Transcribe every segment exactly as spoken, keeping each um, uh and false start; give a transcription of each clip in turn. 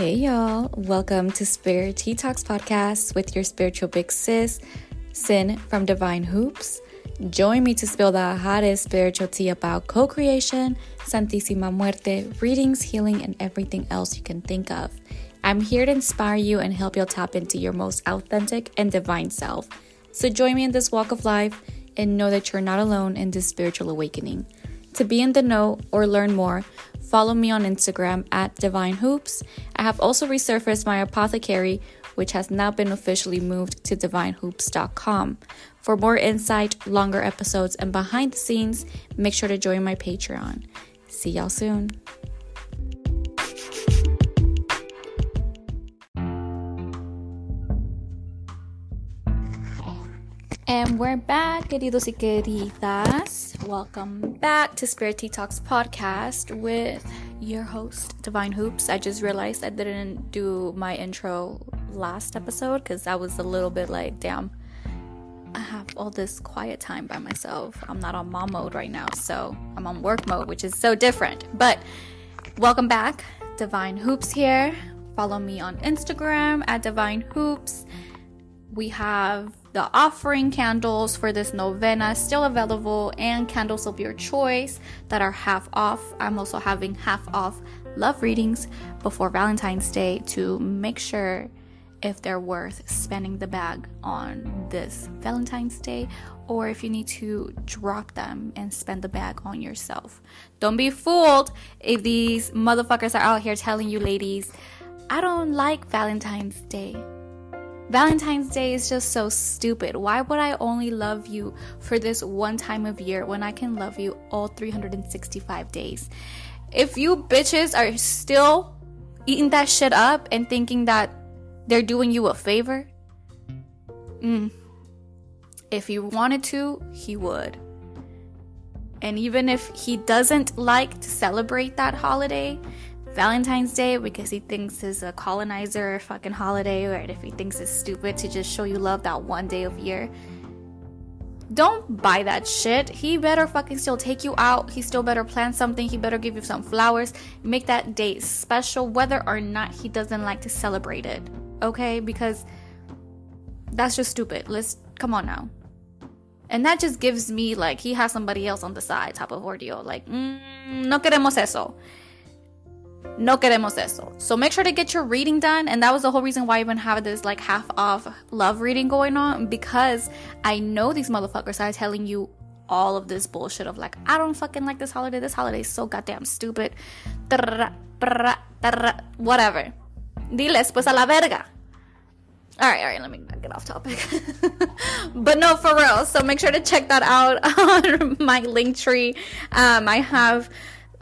Hey y'all, welcome to Spirit Tea Talks Podcast with your spiritual big sis, Sin from Divine Hoops. Join me to spill the hottest spiritual tea about co-creation, Santísima Muerte, readings, healing, and everything else you can think of. I'm here to inspire you and help you tap into your most authentic and divine self. So join me in this walk of life and know that you're not alone in this spiritual awakening. To be in the know or learn more, follow me on Instagram at Divine Hoops. I have also resurfaced my apothecary, which has now been officially moved to divine hoops dot com. For more insight, longer episodes, and behind the scenes, make sure to join my Patreon. See y'all soon. And we're back, queridos y queridas. Welcome back to Spirit Tea Talks Podcast with your host, Divine Hoops. I just realized I didn't do my intro last episode because I was a little bit like, damn, I have all this quiet time by myself. I'm not on mom mode right now, so I'm on work mode, which is so different. But welcome back, Divine Hoops here. Follow me on Instagram at Divine Hoops. We have the offering candles for this novena still available, and candles of your choice that are half off. I'm also having half off love readings before Valentine's Day to make sure if they're worth spending the bag on this Valentine's Day, or if you need to drop them and spend the bag on yourself. Don't be fooled if these motherfuckers are out here telling you, ladies, I don't like Valentine's Day. Valentine's Day is just so stupid. Why would I only love you for this one time of year when I can love you all three hundred sixty-five days? If you bitches are still eating that shit up and thinking that they're doing you a favor, mm, if he wanted to, he would. And even if he doesn't like to celebrate that holiday, Valentine's Day, because he thinks it's a colonizer fucking holiday, right? If he thinks it's stupid to just show you love that one day of year, don't buy that shit. He better fucking still take you out. He still better plan something. He better give you some flowers. Make that date special, whether or not he doesn't like to celebrate it, okay? Because that's just stupid. Let's, come on now. And that just gives me, like, he has somebody else on the side type of ordeal. Like, mm, no queremos eso. No queremos eso. So make sure to get your reading done. And that was the whole reason why I even have this like half off love reading going on, because I know these motherfuckers are telling you all of this bullshit of like, I don't fucking like this holiday. This holiday is so goddamn stupid. Whatever. Diles pues a la verga. All right, all right, let me not get off topic. But no, for real. So make sure to check that out on my Linktree. Um, I have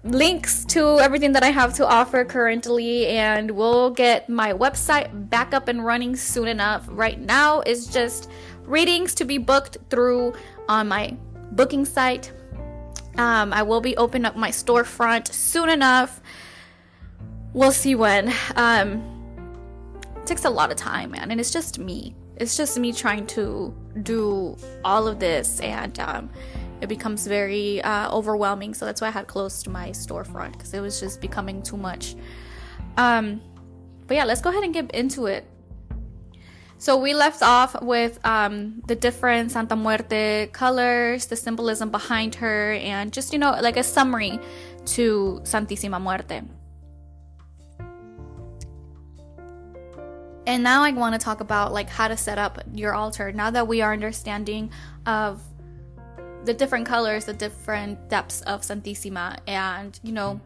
links to everything that I have to offer currently, and we'll get my website back up and running soon enough. Right now it's just readings to be booked through on my booking site. um I will be opening up my storefront soon enough. We'll see when. Um it takes a lot of time, man, and it's just me it's just me trying to do all of this, and um it becomes very uh, overwhelming. So that's why I had closed my storefront, because it was just becoming too much. Um, but yeah, let's go ahead and get into it. So we left off with um, the different Santa Muerte colors, the symbolism behind her, and just, you know, like a summary to Santísima Muerte. And now I want to talk about like how to set up your altar. Now that we are understanding of the different colors, the different depths of Santísima, and you know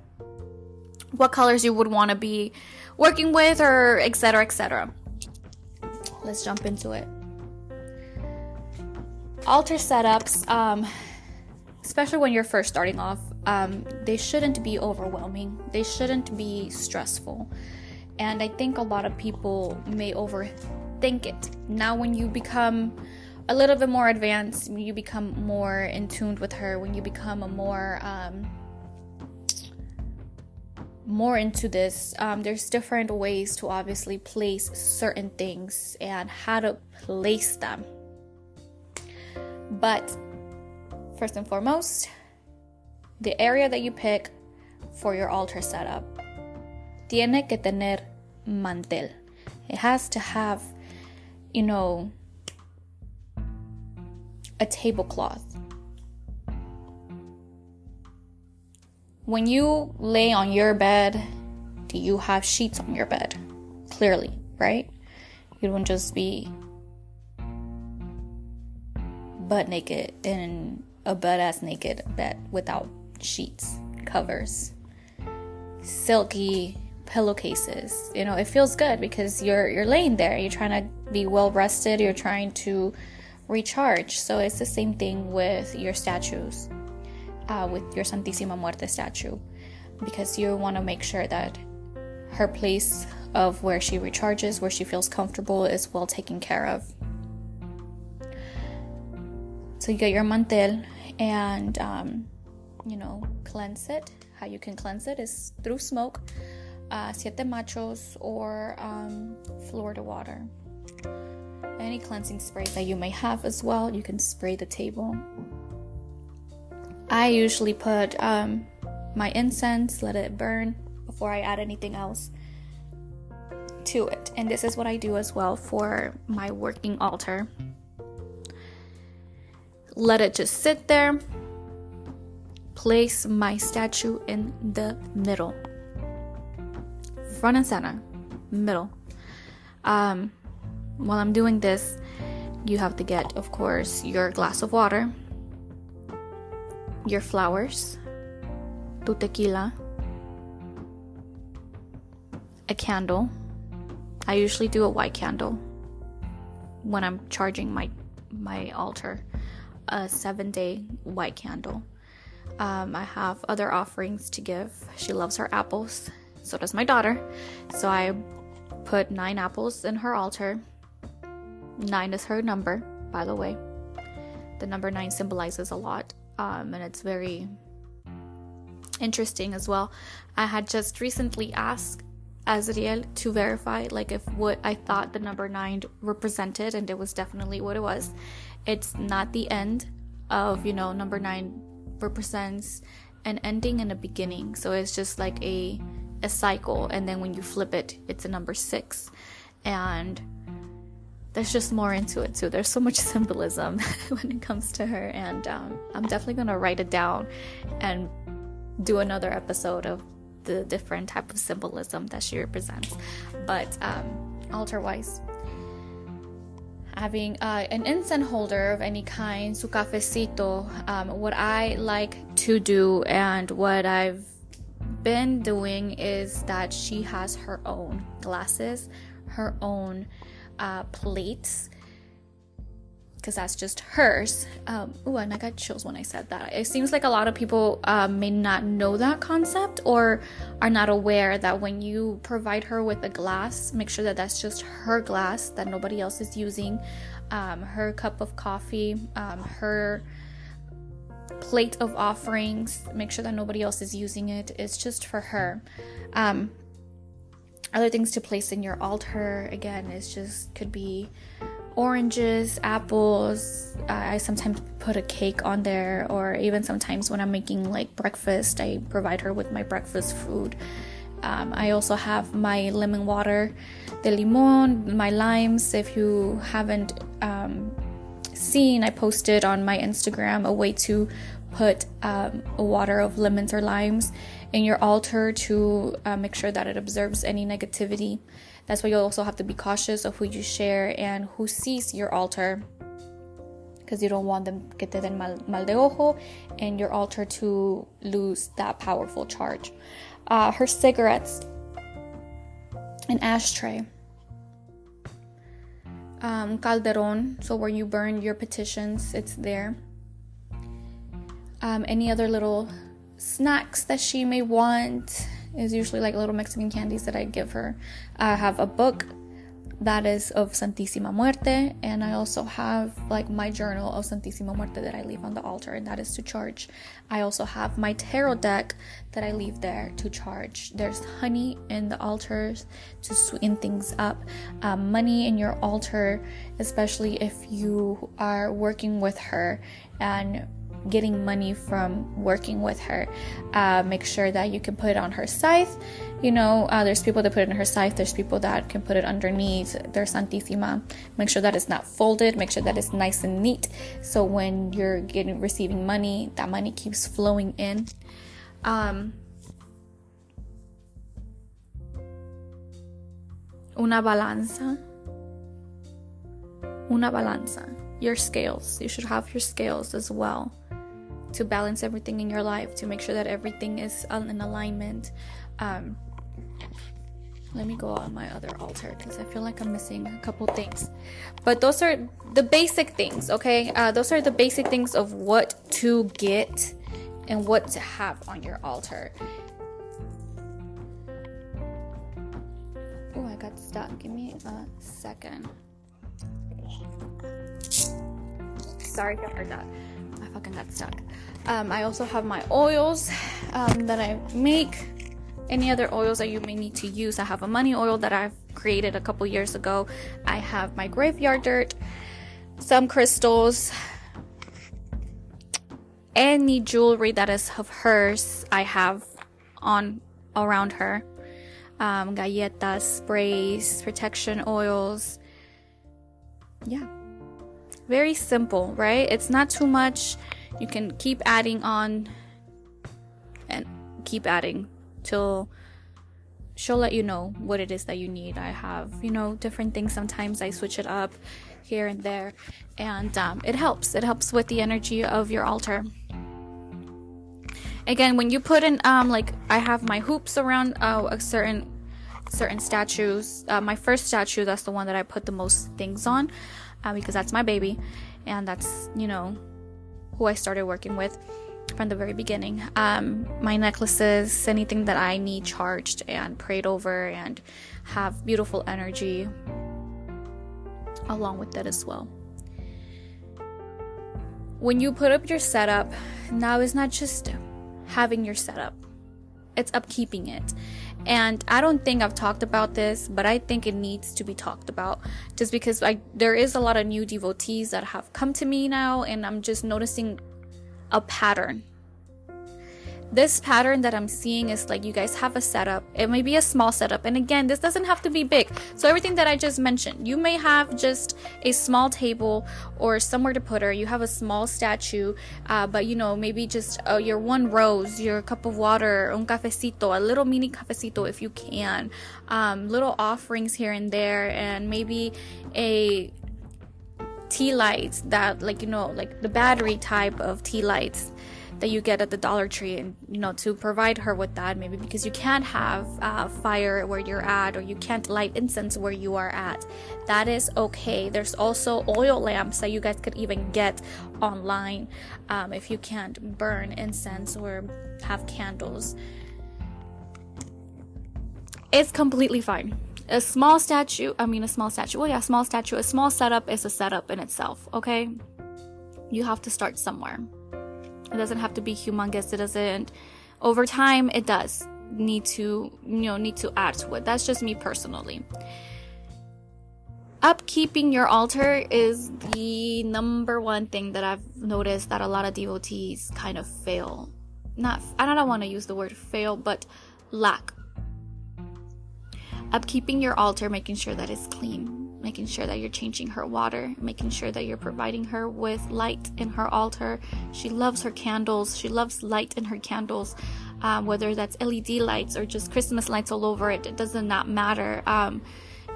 what colors you would want to be working with, or etc, etc. Let's jump into it. Altar setups, um especially when you're first starting off, um they shouldn't be overwhelming, they shouldn't be stressful, and I think a lot of people may overthink it. Now when you become a little bit more advanced, when you become more in tune with her, when you become a more um more into this, um there's different ways to obviously place certain things and how to place them. But first and foremost, the area that you pick for your altar setup tiene que tener mantel. It has to have, you know, a tablecloth. When you lay on your bed, do you have sheets on your bed? Clearly, right? You don't just be butt naked in a butt-ass naked bed without sheets, covers, silky pillowcases. You know, it feels good because you're you're laying there. You're trying to be well rested. You're trying to recharge. So it's the same thing with your statues, uh, with your Santísima Muerte statue, because you want to make sure that her place of where she recharges, where she feels comfortable, is well taken care of. So you get your mantel and, um, you know, cleanse it. How you can cleanse it is through smoke, uh, siete machos, or um, Florida water. Any cleansing spray that you may have as well, you can spray the table. I usually put um, my incense, let it burn before I add anything else to it. And this is what I do as well for my working altar. Let it just sit there. Place my statue in the middle. Front and center. Middle. Um, while I'm doing this, you have to get, of course, your glass of water, your flowers, tu tequila, a candle. I usually do a white candle when I'm charging my, my altar. A seven day white candle. um, I have other offerings to give. She loves her apples, so does my daughter, so I put nine apples in her altar. Nine is her number, by the way. The number nine symbolizes a lot, um, and it's very interesting as well. I had just recently asked Azriel to verify, like, if what I thought the number nine represented, and it was definitely what it was. It's not the end of, you know, number nine represents an ending and a beginning. So it's just like a a cycle. And then when you flip it, it's a number six. And there's just more into it too. There's so much symbolism when it comes to her. And um, I'm definitely going to write it down and do another episode of the different type of symbolism that she represents. But um, altar-wise, having uh, an incense holder of any kind, su cafecito. Um, what I like to do and what I've been doing is that she has her own glasses, her own uh, plates, because that's just hers. Um, ooh, and I got chills when I said that. It seems like a lot of people uh, may not know that concept or are not aware that when you provide her with a glass, make sure that that's just her glass, that nobody else is using, um, her cup of coffee, um, her plate of offerings, make sure that nobody else is using it. It's just for her. Um, other things to place in your altar, again, is just, could be oranges, apples. I sometimes put a cake on there, or even sometimes when I'm making like breakfast, I provide her with my breakfast food. Um, I also have my lemon water, de limon, my limes. If you haven't um, seen, I posted on my Instagram a way to put um, a water of lemons or limes in your altar to uh, make sure that it observes any negativity. That's why you'll also have to be cautious of who you share and who sees your altar, because you don't want them que te den mal, mal de ojo and your altar to lose that powerful charge. Uh, her cigarettes, an ashtray, um, calderon, so where you burn your petitions, it's there. Um, any other little snacks that she may want is usually like little Mexican candies that I give her. I have a book that is of Santísima Muerte, and I also have like my journal of Santísima Muerte that I leave on the altar, and that is to charge. I also have my tarot deck that I leave there to charge. There's honey in the altars to sweeten things up. Um, money in your altar, especially if you are working with her and getting money from working with her. Uh, make sure that you can put it on her scythe. You know, uh, there's people that put it in her scythe. There's people that can put it underneath their Santísima. Make sure that it's not folded. Make sure that it's nice and neat. So when you're getting receiving money, that money keeps flowing in. Um, una balanza. Una balanza. Your scales. You should have your scales as well to balance everything in your life, to make sure that everything is in alignment. Um, let me go on my other altar because I feel like I'm missing a couple things. But those are the basic things, okay? Uh, those are the basic things of what to get and what to have on your altar. Oh, I got stuck. Give me a second. Sorry for that. I fucking got stuck. Um, I also have my oils um, that I make. Any other oils that you may need to use. I have a money oil that I've created a couple years ago. I have my graveyard dirt, some crystals, any jewelry that is of hers I have on around her. Um, galletas, sprays, protection oils. Yeah. Very simple, right? It's not too much. You can keep adding on and keep adding till she'll let you know what it is that you need. I have, you know, different things. Sometimes I switch it up here and there, and um, it helps. It helps with the energy of your altar. Again, when you put in, um, like I have my hoops around uh, a certain certain statues. Uh, my first statue, that's the one that I put the most things on, uh, because that's my baby, and that's, you know, who I started working with from the very beginning. Um, my necklaces, anything that I need charged and prayed over and have beautiful energy along with that as well. When you put up your setup, now it's not just having your setup, it's upkeeping it. And I don't think I've talked about this, but I think it needs to be talked about, just because I, there is a lot of new devotees that have come to me now, and I'm just noticing a pattern. This pattern that I'm seeing is like, you guys have a setup. It may be a small setup, and again, this doesn't have to be big. So everything that I just mentioned, you may have just a small table or somewhere to put her. You have a small statue, uh, but you know, maybe just uh, your one rose, your cup of water, un cafecito, a little mini cafecito if you can, um, little offerings here and there, and maybe a tea lights that, like, you know, like the battery type of tea lights that you get at the Dollar Tree, and, you know, to provide her with that, maybe because you can't have uh, fire where you're at, or you can't light incense where you are at. That is okay. There's also oil lamps that you guys could even get online, um, if you can't burn incense or have candles. It's completely fine. A small statue, I mean a small statue, well yeah, small statue, a small setup is a setup in itself, okay? You have to start somewhere. It doesn't have to be humongous, it doesn't, over time it does need to, you know, need to add to it. That's just me personally. Upkeeping your altar is the number one thing that I've noticed that a lot of devotees kind of fail. Not, I don't want to use the word fail, but lack. Upkeeping your altar, making sure that it's clean, making sure that you're changing her water, making sure that you're providing her with light in her altar. She loves her candles. She loves light in her candles, um, whether that's L E D lights or just Christmas lights all over it. It does not matter. Um,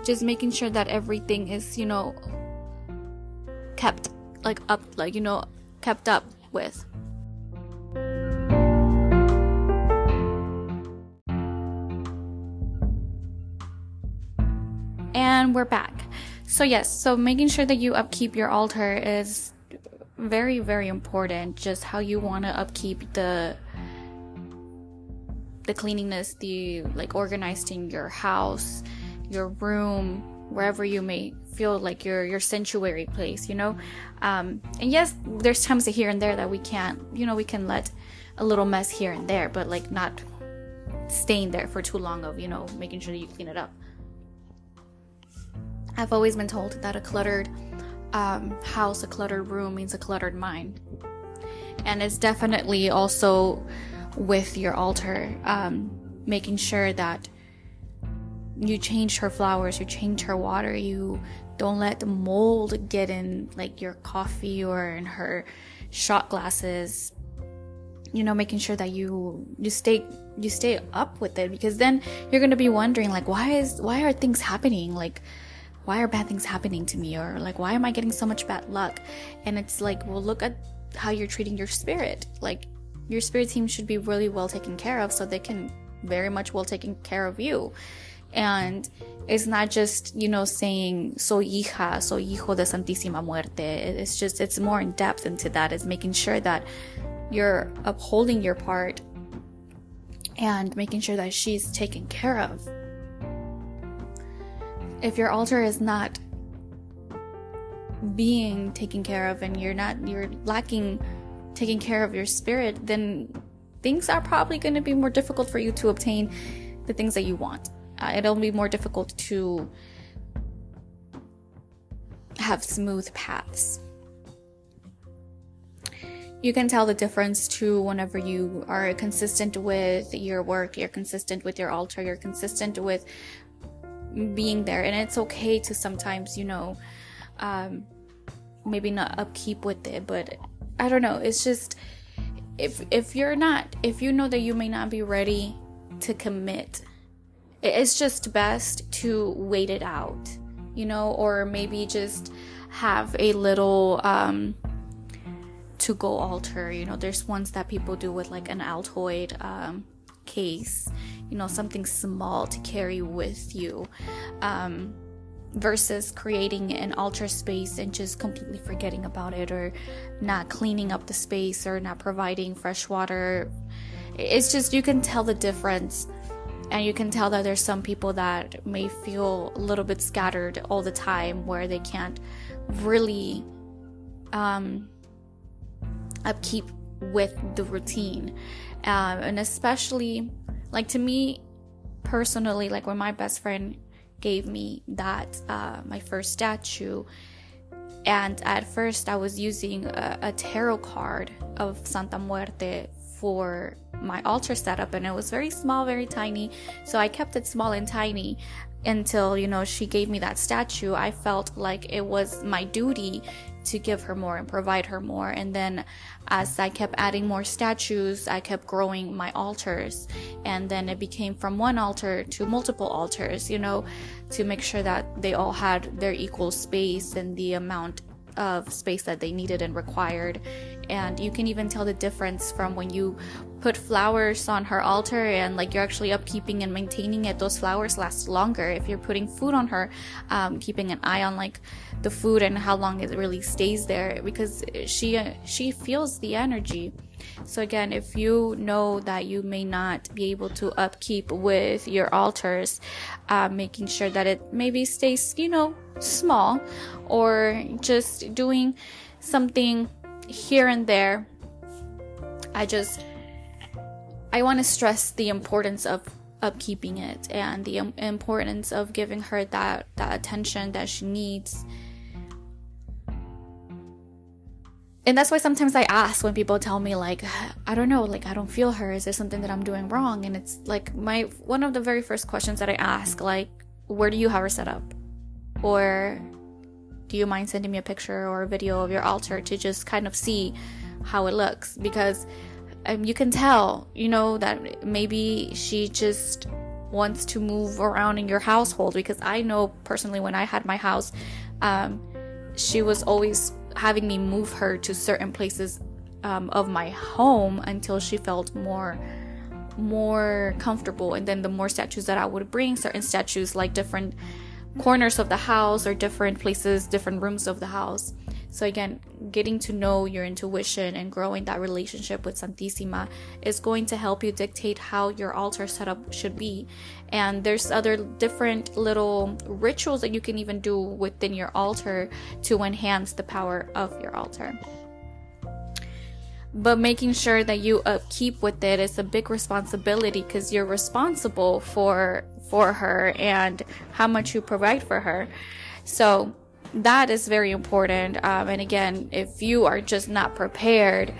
just making sure that everything is, you know, kept like up, like, you know, kept up with. And we're back. So yes, so making sure that you upkeep your altar is very, very important. Just how you want to upkeep the the cleanliness, the like organizing your house, your room, wherever you may feel like your your sanctuary place, you know. Um, and yes, there's times here and there that we can't, you know, we can let a little mess here and there, but like not staying there for too long of, you know, making sure that you clean it up. I've always been told that a cluttered um, house, a cluttered room means a cluttered mind. and it's definitely also with your altar, um, making sure that you changed her flowers, you changed her water, you don't let the mold get in like your coffee or in her shot glasses. You know, making sure that you you stay you stay up with it, because then you're gonna be wondering like, why is why are things happening? Like, why are bad things happening to me? Or like, why am I getting so much bad luck? And it's like, well, look at how you're treating your spirit. Like, your spirit team should be really well taken care of, so they can very much well taken care of you. And it's not just, you know, saying, soy hija, soy hijo de Santísima Muerte. It's just, it's more in depth into that. It's making sure that you're upholding your part and making sure that she's taken care of. If your altar is not being taken care of and you're not, you're lacking taking care of your spirit, then things are probably going to be more difficult for you to obtain the things that you want. Uh, it'll be more difficult to have smooth paths. You can tell the difference too whenever you are consistent with your work, you're consistent with your altar, you're consistent with being there. And it's okay to sometimes, you know, um, maybe not upkeep with it, but I don't know. It's just, if if you're not, if you know that you may not be ready to commit, it's just best to wait it out, you know, or maybe just have a little um, to-go altar. You know, there's ones that people do with like an Altoid um, case, you know, something small to carry with you, um, versus creating an altar space and just completely forgetting about it, or not cleaning up the space, or not providing fresh water. It's just, you can tell the difference. And you can tell that there's some people that may feel a little bit scattered all the time, where they can't really um, upkeep with the routine. Um, and especially, like, to me personally, like when my best friend gave me that, uh, my first statue, and at first I was using a, a tarot card of Santa Muerte for my altar setup, and it was very small, very tiny, so I kept it small and tiny until, you know, she gave me that statue. I felt like it was my duty to give her more and provide her more. And then as I kept adding more statues, I kept growing my altars, and then it became from one altar to multiple altars, you know, to make sure that they all had their equal space and the amount of space that they needed and required. And you can even tell the difference from when you put flowers on her altar and like you're actually upkeeping and maintaining it. Those flowers last longer. If you're putting food on her, um, keeping an eye on like the food and how long it really stays there, because she she feels the energy. So again, if you know that you may not be able to upkeep with your altars, uh, making sure that it maybe stays, you know, small, or just doing something here and there. I just, I want to stress the importance of upkeeping it, and the um, importance of giving her that, that attention that she needs. And that's why sometimes I ask when people tell me like, I don't know, like I don't feel her, is there something that I'm doing wrong? And it's like my, one of the very first questions that I ask, like, where do you have her set up? Or do you mind sending me a picture or a video of your altar to just kind of see how it looks? Because um, you can tell, you know, that maybe she just wants to move around in your household. Because I know personally when I had my house, um, she was always having me move her to certain places um, of my home until she felt more more comfortable. And then the more statues that I would bring, certain statues like different corners of the house or different places, different rooms of the house. So again, getting to know your intuition and growing that relationship with Santísima is going to help you dictate how your altar setup should be. And there's other different little rituals that you can even do within your altar to enhance the power of your altar. But making sure that you upkeep with it is a big responsibility, because you're responsible for for her and how much you provide for her. So that is very important. Um, and again, if you are just not prepared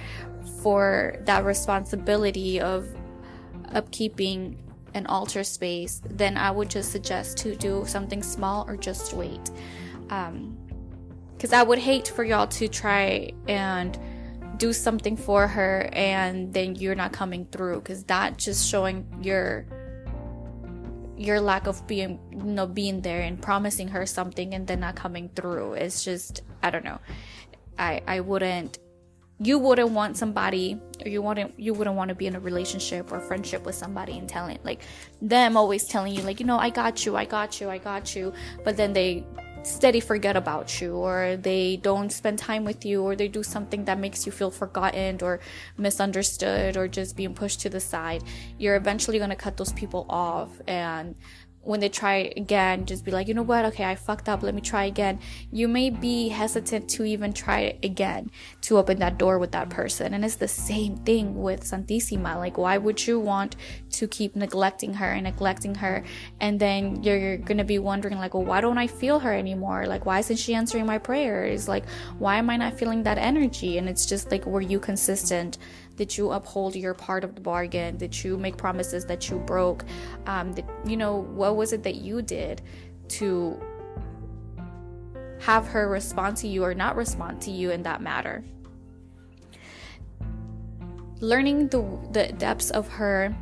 for that responsibility of upkeeping an altar space, then I would just suggest to do something small or just wait. Um, because I would hate for y'all to try and do something for her and then you're not coming through, because that just showing your your lack of being, you know, being there and promising her something and then not coming through. It's just, I don't know. I I wouldn't. You wouldn't want somebody, or you wouldn't you wouldn't want to be in a relationship or friendship with somebody and telling like them always telling you like, you know, I got you, I got you, I got you, but then they steady forget about you, or they don't spend time with you, or they do something that makes you feel forgotten or misunderstood or just being pushed to the side. You're eventually going to cut those people off, and when they try again, just be like, you know what, okay, I fucked up, let me try again. You may be hesitant to even try again to open that door with that person. And it's the same thing with Santísima. Like, why would you want to keep neglecting her and neglecting her, and then you're gonna be wondering like, well, why don't I feel her anymore? Like, why isn't she answering my prayers? Like, why am I not feeling that energy? And it's just like, were you consistent? Did you uphold your part of the bargain? Did you make promises that you broke? Um, that, you know, what was it that you did to have her respond to you or not respond to you in that matter? Learning the, the depths of her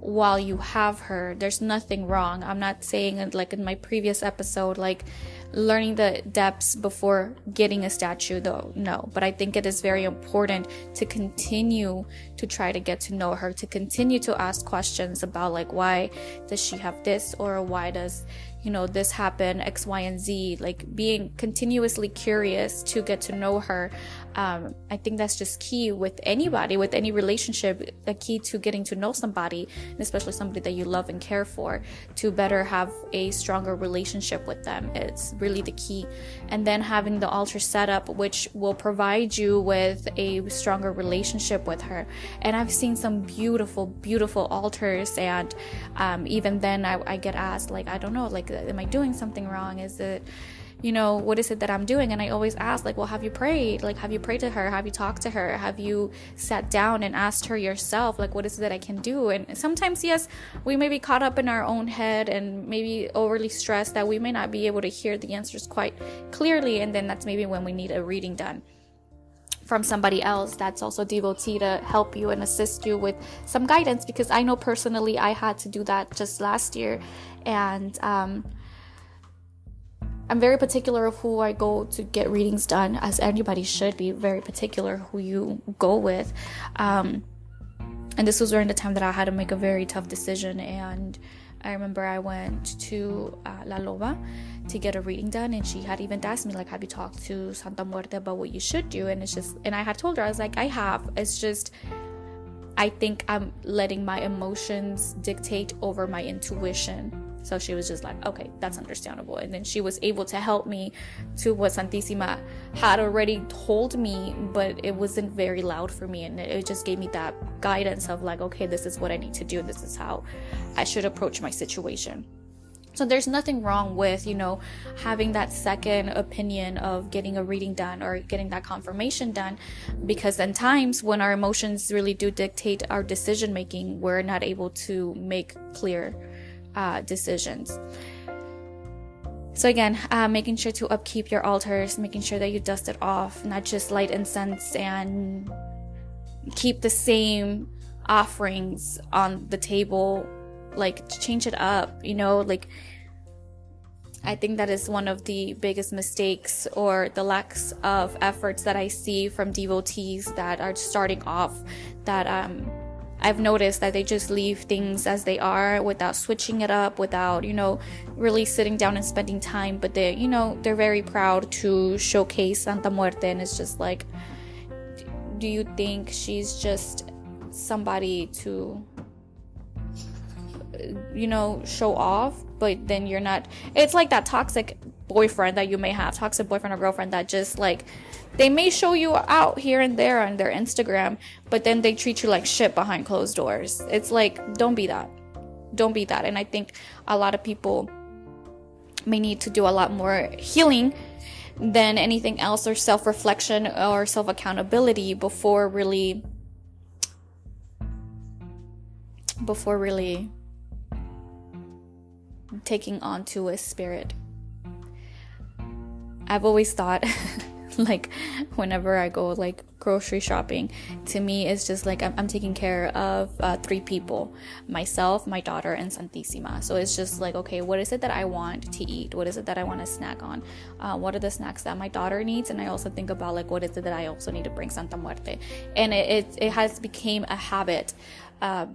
while you have her, there's nothing wrong. I'm not saying, like in my previous episode, like learning the depths before getting a statue, though, no. But I think it is very important to continue to try to get to know her, to continue to ask questions about like, why does she have this, or why does, you know, this happen, X, Y, and Z. Like, being continuously curious to get to know her. Um, I think that's just key with anybody, with any relationship, a key to getting to know somebody, especially somebody that you love and care for, to better have a stronger relationship with them. It's really the key. And then having the altar set up, which will provide you with a stronger relationship with her. And I've seen some beautiful, beautiful altars, and um, even then I, I get asked, like, I don't know, like, am I doing something wrong? Is it... you know, what is it that I'm doing? And I always ask, like, well, have you prayed? Like, have you prayed to her? Have you talked to her? Have you sat down and asked her yourself, like, what is it that I can do? And sometimes, yes, we may be caught up in our own head and maybe overly stressed that we may not be able to hear the answers quite clearly. And then that's maybe when we need a reading done from somebody else that's also devotee to help you and assist you with some guidance. Because I know personally I had to do that just last year. And, um... I'm very particular of who I go to get readings done, as anybody should be very particular who you go with. Um, and this was during the time that I had to make a very tough decision. And I remember I went to uh, La Loba to get a reading done. And she had even asked me, like, have you talked to Santa Muerte about what you should do? And it's just, and I had told her, I was like, I have. It's just, I think I'm letting my emotions dictate over my intuition. So she was just like, okay, that's understandable. And then she was able to help me to what Santísima had already told me, but it wasn't very loud for me. And it just gave me that guidance of like, okay, this is what I need to do. This is how I should approach my situation. So there's nothing wrong with, you know, having that second opinion of getting a reading done or getting that confirmation done, because in times when our emotions really do dictate our decision making, we're not able to make clear Uh, decisions. So again, uh, making sure to upkeep your altars, making sure that you dust it off, not just light incense, and keep the same offerings on the table. Like, change it up, you know, like, I think that is one of the biggest mistakes or the lacks of efforts that I see from devotees that are starting off, that um I've noticed that they just leave things as they are without switching it up, without, you know, really sitting down and spending time. But they, you know, they're very proud to showcase Santa Muerte. And it's just like, do you think she's just somebody to, you know, show off? But then you're not, it's like that toxic boyfriend that you may have, toxic boyfriend or girlfriend that just like, they may show you out here and there on their Instagram, but then they treat you like shit behind closed doors. It's like, don't be that. Don't be that. And I think a lot of people may need to do a lot more healing than anything else, or self-reflection or self-accountability before really before really taking on to a spirit. I've always thought like whenever I go like grocery shopping, to me it's just like I'm, I'm taking care of uh, three people: myself, my daughter, and Santísima. So it's just like, okay, what is it that I want to eat? What is it that I want to snack on? Uh, what are the snacks that my daughter needs? And I also think about like, what is it that I also need to bring Santa Muerte? And it it, it has became a habit uh,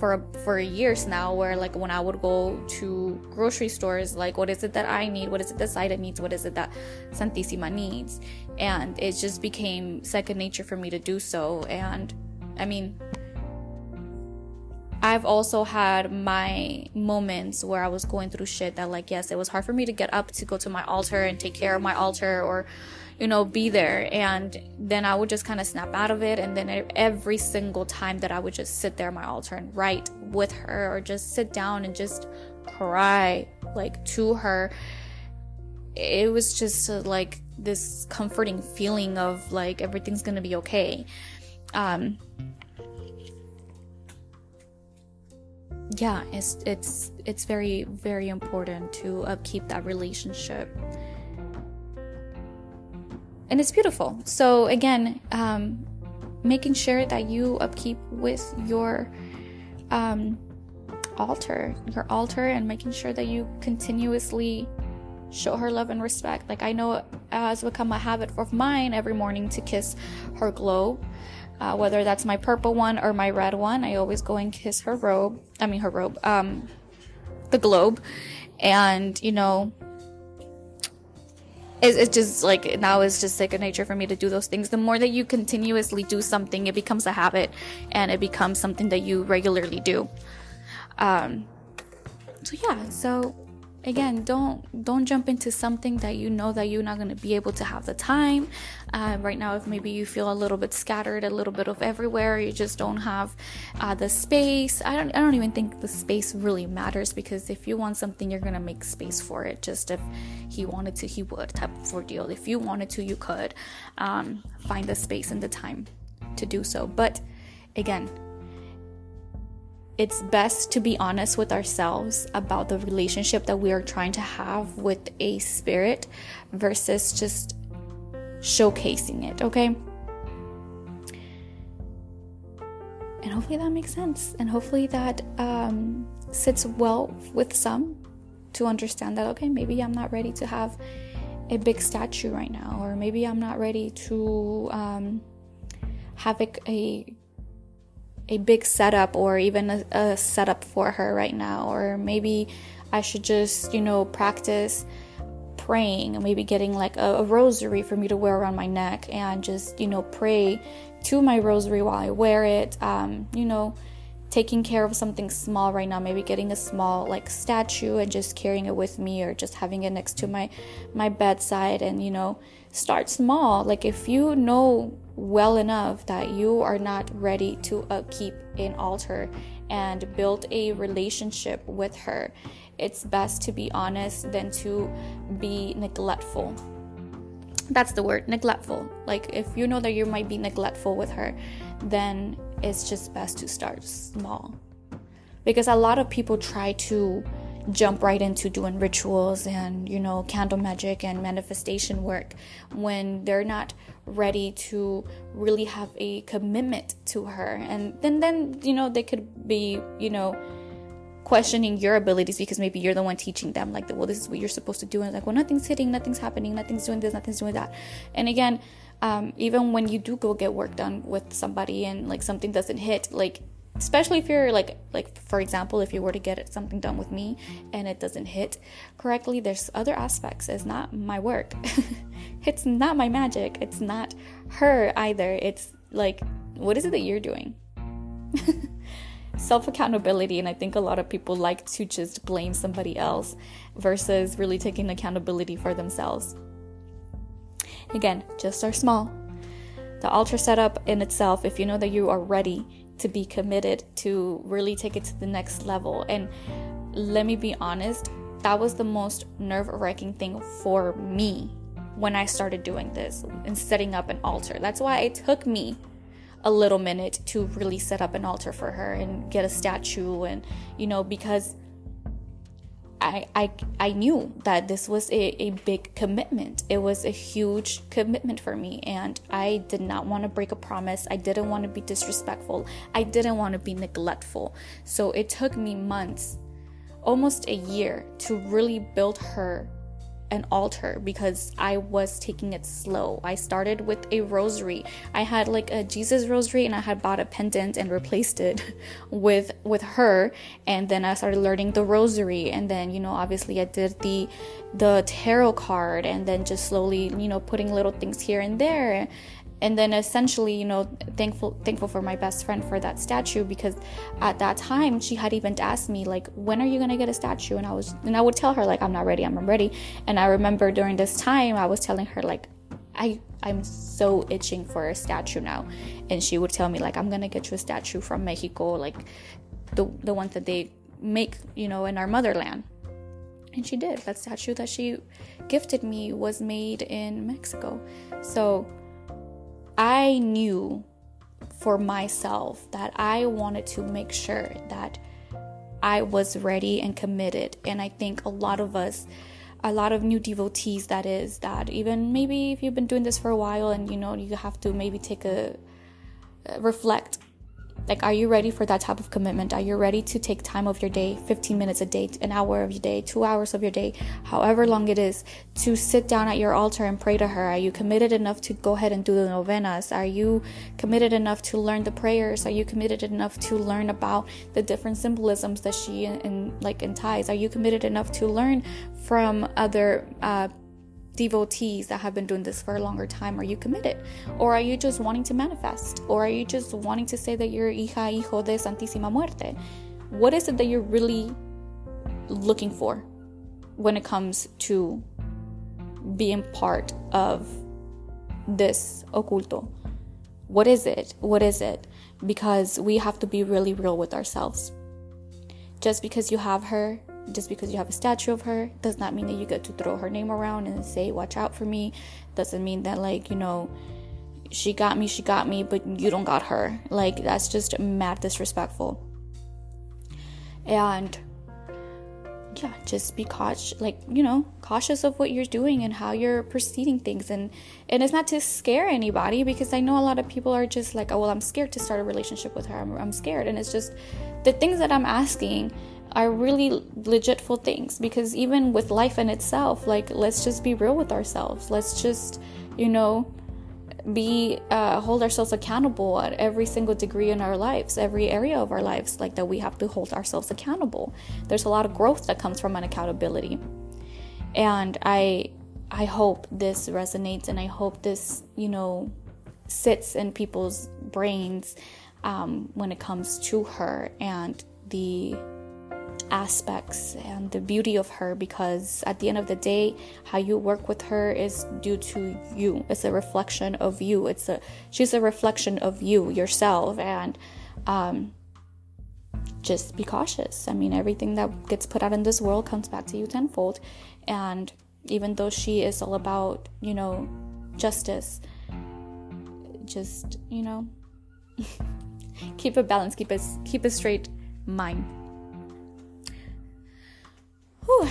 for for years now, where like when I would go to grocery stores, like, what is it that I need, what is it that Saida needs, what is it that Santísima needs? And it just became second nature for me to do so. And I mean, I've also had my moments where I was going through shit that, like, yes, it was hard for me to get up to go to my altar and take care of my altar, or, you know, be there. And then I would just kind of snap out of it. And then every single time that I would just sit there at my altar and write with her, or just sit down and just cry, like, to her, it was just uh, like this comforting feeling of like, everything's gonna be okay. Um, yeah, it's, it's, it's very, very important to upkeep that relationship. And it's beautiful. So again, um, making sure that you upkeep with your um, altar, your altar, and making sure that you continuously show her love and respect. Like, I know it has become a habit of mine every morning to kiss her globe, uh, whether that's my purple one or my red one. I always go and kiss her robe. I mean, her robe, um, the globe, and you know. It's just like, now it's just second nature for me to do those things. The more that you continuously do something, it becomes a habit, and it becomes something that you regularly do. Um, so yeah, so again, don't don't jump into something that you know that you're not going to be able to have the time. Uh, right now, if maybe you feel a little bit scattered, a little bit of everywhere, you just don't have uh, the space. I don't I don't even think the space really matters, because if you want something, you're going to make space for it. Just if he wanted to, he would, type of deal. If you wanted to, you could um, find the space and the time to do so. But again, it's best to be honest with ourselves about the relationship that we are trying to have with a spirit versus just showcasing it, okay? And hopefully that makes sense. And hopefully that um, sits well with some to understand that, okay, maybe I'm not ready to have a big statue right now, or maybe I'm not ready to um, have a... a a big setup, or even a, a setup for her right now, or maybe I should just, you know, practice praying, and maybe getting like a, a rosary for me to wear around my neck, and just, you know, pray to my rosary while I wear it. Um, you know, taking care of something small right now, maybe getting a small like statue and just carrying it with me, or just having it next to my my bedside. And, you know, start small. Like, if you know well enough that you are not ready to upkeep an altar and build a relationship with her, it's best to be honest than to be neglectful. That's the word, neglectful. Like, if you know that you might be neglectful with her, then it's just best to start small, because a lot of people try to jump right into doing rituals and, you know, candle magic and manifestation work when they're not ready to really have a commitment to her. And then then you know, they could be, you know, questioning your abilities, because maybe you're the one teaching them, like, well, this is what you're supposed to do, and like, well, nothing's hitting, nothing's happening, nothing's doing this, nothing's doing that. And again, um even when you do go get work done with somebody and like something doesn't hit, like, especially if you're like, like for example, if you were to get something done with me and it doesn't hit correctly, there's other aspects. It's not my work. It's not my magic. It's not her either. It's like, what is it that you're doing? Self-accountability. And I think a lot of people like to just blame somebody else versus really taking accountability for themselves. Again, just start small. The altar setup in itself, if you know that you are ready to be committed to really take it to the next level. And let me be honest, that was the most nerve-wracking thing for me when I started doing this and setting up an altar. That's why it took me a little minute to really set up an altar for her and get a statue, and you know, because I I I knew that this was a, a big commitment. It was a huge commitment for me, and I did not want to break a promise. I didn't want to be disrespectful. I didn't want to be neglectful. So it took me months, almost a year, to really build her an altar, because I was taking it slow. I started with a rosary. I had like a Jesus rosary, and I had bought a pendant and replaced it with with her, and then I started learning the rosary, and then, you know, obviously I did the the tarot card, and then just slowly, you know, putting little things here and there. And then essentially, you know, thankful thankful for my best friend for that statue, because at that time she had even asked me, like, when are you gonna get a statue? And I was, and I would tell her, like, I'm not ready, I'm not ready. And I remember during this time I was telling her, like, I I'm so itching for a statue now. And she would tell me, like, I'm gonna get you a statue from Mexico, like the the ones that they make, you know, in our motherland. And she did. That statue that she gifted me was made in Mexico. So I knew for myself that I wanted to make sure that I was ready and committed. And I think a lot of us, a lot of new devotees, that is, that even maybe if you've been doing this for a while, and you know, you have to maybe take a uh, reflect, like, are you ready for that type of commitment? Are you ready to take time of your day, fifteen minutes a day, an hour of your day, two hours of your day, however long it is, to sit down at your altar and pray to her? Are you committed enough to go ahead and do the novenas? Are you committed enough to learn the prayers? Are you committed enough to learn about the different symbolisms that she in, in, like entices? Are you committed enough to learn from other uh devotees that have been doing this for a longer time? Are you committed? Or are you just wanting to manifest? Or are you just wanting to say that you're hija, hijo de Santísima Muerte? What is it that you're really looking for when it comes to being part of this oculto? What is it? What is it? Because we have to be really real with ourselves. Just because you have her, just because you have a statue of her, does not mean that you get to throw her name around and say, watch out for me. Doesn't mean that, like, you know, she got me, she got me, but you don't got her. Like, that's just mad disrespectful. And yeah, just be cautious, like, you know, cautious of what you're doing and how you're proceeding things. And and it's not to scare anybody, because I know a lot of people are just like, oh, well, I'm scared to start a relationship with her. I'm, I'm scared. And it's just the things that I'm asking are really legitful things, because even with life in itself, like, let's just be real with ourselves. Let's just, you know, be uh hold ourselves accountable at every single degree in our lives, every area of our lives, like, that we have to hold ourselves accountable. There's a lot of growth that comes from an accountability. And I I hope this resonates, and I hope this, you know, sits in people's brains um when it comes to her and the aspects and the beauty of her, because at the end of the day, how you work with her is due to you. It's a reflection of you. It's a she's a reflection of you yourself. And um just be cautious. I mean, everything that gets put out in this world comes back to you tenfold. And even though she is all about, you know, justice, just, you know, keep a balance, keep a keep a straight mind. Whew.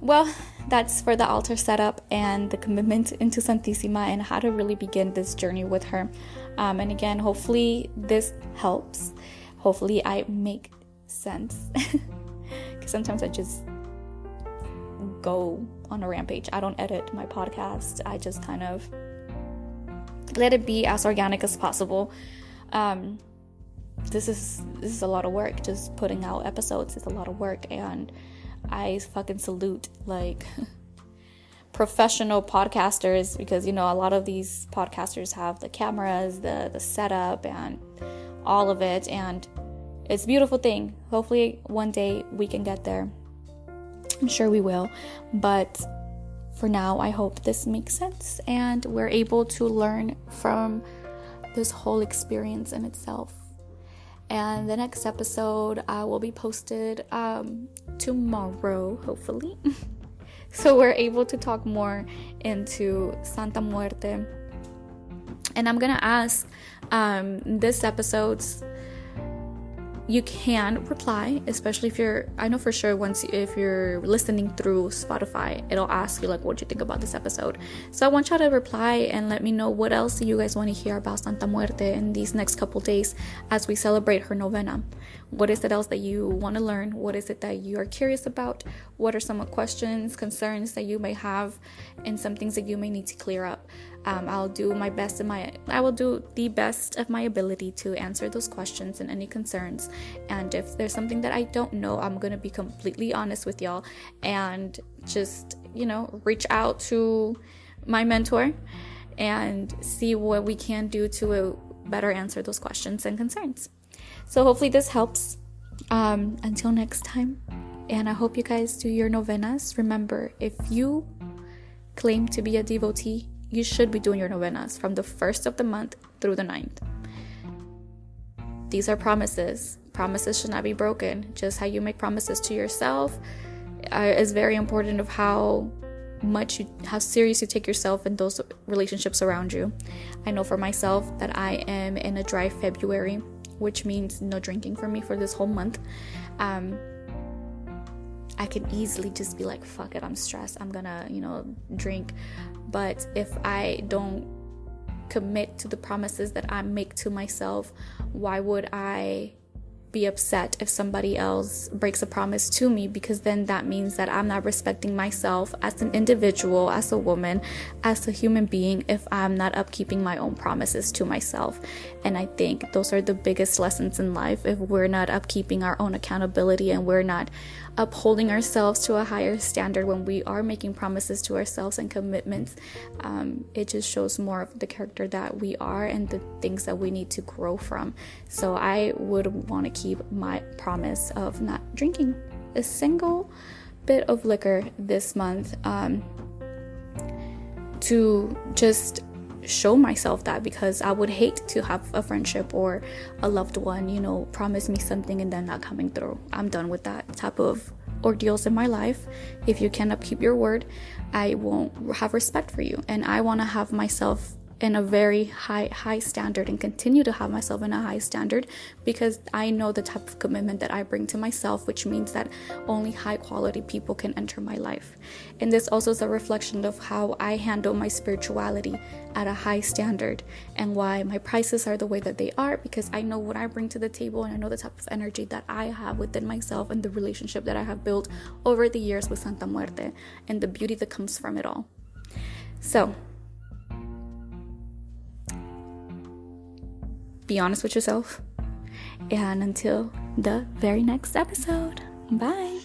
Well, that's for the altar setup and the commitment into Santísima and how to really begin this journey with her. Um, and again, hopefully this helps. Hopefully I make sense. Because sometimes I just go on a rampage. I don't edit my podcast. I just kind of let it be as organic as possible. Um, this is this is a lot of work. Just putting out episodes is a lot of work. And I fucking salute, like, professional podcasters, because, you know, a lot of these podcasters have the cameras, the the setup, and all of it, and it's a beautiful thing. Hopefully one day we can get there. I'm sure we will, but for now, I hope this makes sense, and we're able to learn from this whole experience in itself. And the next episode uh, will be posted um, tomorrow, hopefully. So we're able to talk more into Santa Muerte. And I'm gonna ask, um, this episode's, you can reply, especially if you're, I know for sure once, if you're listening through Spotify, it'll ask you like, what do you think about this episode? So I want y'all to reply and let me know what else you guys want to hear about Santa Muerte in these next couple days as we celebrate her novena. What is it else that you want to learn? What is it that you are curious about? What are some questions, concerns that you may have, and some things that you may need to clear up? Um, I'll do my best in my, I will do the best of my ability to answer those questions and any concerns. And if there's something that I don't know, I'm going to be completely honest with y'all and just, you know, reach out to my mentor and see what we can do to better answer those questions and concerns. So hopefully this helps. Um, until next time. And I hope you guys do your novenas. Remember, if you claim to be a devotee, you should be doing your novenas from the first of the month through the ninth. These are promises. Promises should not be broken. Just how you make promises to yourself is very important of how much you, how serious you take yourself in those relationships around you. I know for myself that I am in a dry February, which means no drinking for me for this whole month. Um, I can easily just be like, fuck it, I'm stressed, I'm gonna, you know, drink. But if I don't commit to the promises that I make to myself, why would I be upset if somebody else breaks a promise to me? Because then that means that I'm not respecting myself as an individual, as a woman, as a human being, if I'm not upkeeping my own promises to myself. And I think those are the biggest lessons in life. If we're not upkeeping our own accountability and we're not upholding ourselves to a higher standard when we are making promises to ourselves and commitments, um, it just shows more of the character that we are and the things that we need to grow from. So I would want to keep my promise of not drinking a single bit of liquor this month, um, to just show myself that, because I would hate to have a friendship or a loved one, you know, promise me something and then not coming through. I'm done with that type of ordeals in my life. If you cannot keep your word, I won't have respect for you. And I want to have myself in a very high, high standard and continue to have myself in a high standard, because I know the type of commitment that I bring to myself, which means that only high quality people can enter my life. And this also is a reflection of how I handle my spirituality at a high standard and why my prices are the way that they are, because I know what I bring to the table and I know the type of energy that I have within myself and the relationship that I have built over the years with Santa Muerte and the beauty that comes from it all. So, be honest with yourself. And until the very next episode, bye.